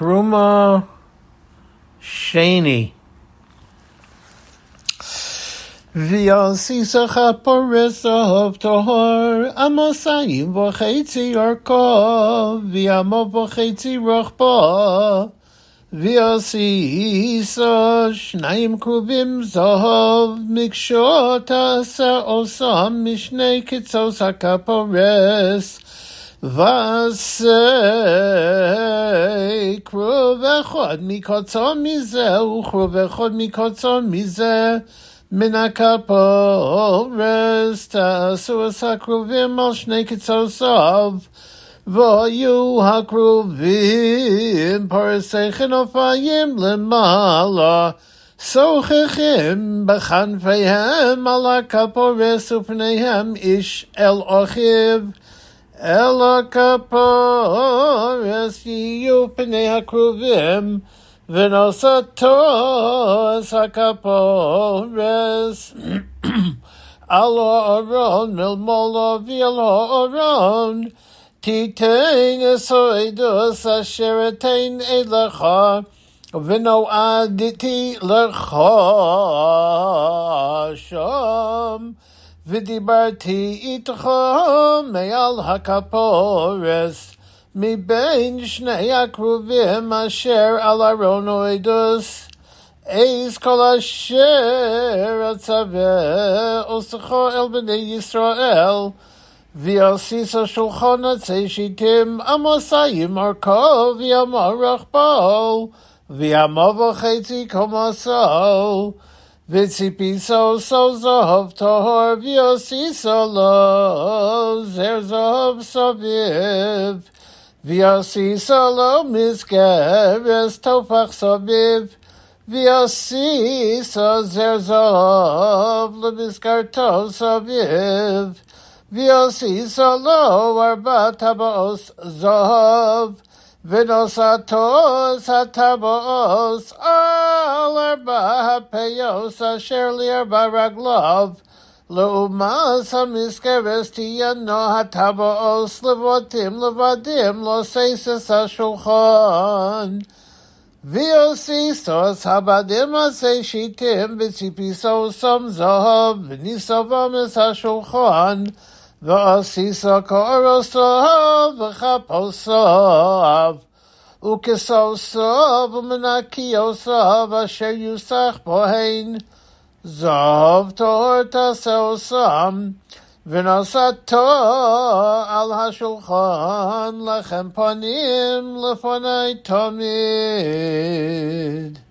Truma Shani. V'yasisecha porisav tohor, amasayim v'chetzi arkov, v'yamov v'chetzi rochba, v'yasisa shnayim kruvim zahav, mikshot ha'asa osam mishnei kitzos ha'kaporis, v'asei kruv echad mikotza mizeh, ukruv echad mikotza mizeh, Minakaporis ta'asu ha'kruvim al shnei kitzosav, v'ayu ha'kruvim parisechin ofayim lemala, sochechim b'chanfeihem al ha'kaporis upneihem ish el ochiv, el ha'kaporis yiyu p'nei ha'kruvim, V'nosatos ha'kaporis al ha'aron milmolo v'al ha'aron titein esoidus asher etein elecha v'no'aditi lecha shom v'dibarti itcha me'al ha'kaporis Mibein shnei akruvim asher al aron oidus, eis kol asher atzaveh osecho el b'nei Yisrael, v'yasis ha'shulchan atzei shittim amosayim arkov v'yamar rachbol, v'yamar v'chetzi komasol, v'tzipiso so zahav tohor v'yasis lo zer zahav saviv, V'yasi salom mizkeres tofach saviv, v'yasi sa zer zahav lemizkarto saviv, v'yasi salo arba tabaos zahav, v'nosatos hatabaos al arba hapeyos asher li arba raglov, L'umas ha'mizkeres tiyano hatabaos levotim levadim lo seises ha'shulchan. V'yosisos habadim asei shitim v'tzipiso som zahav v'nisavam es ha'shulchan. V'osiso koros zahav v'chapos zahav. Ukesos zahav v'menakios zahav asher yusach bohein. Zahav tohor taseh osam, v'nosato al hashulchan, lachem panim lefonai tamid.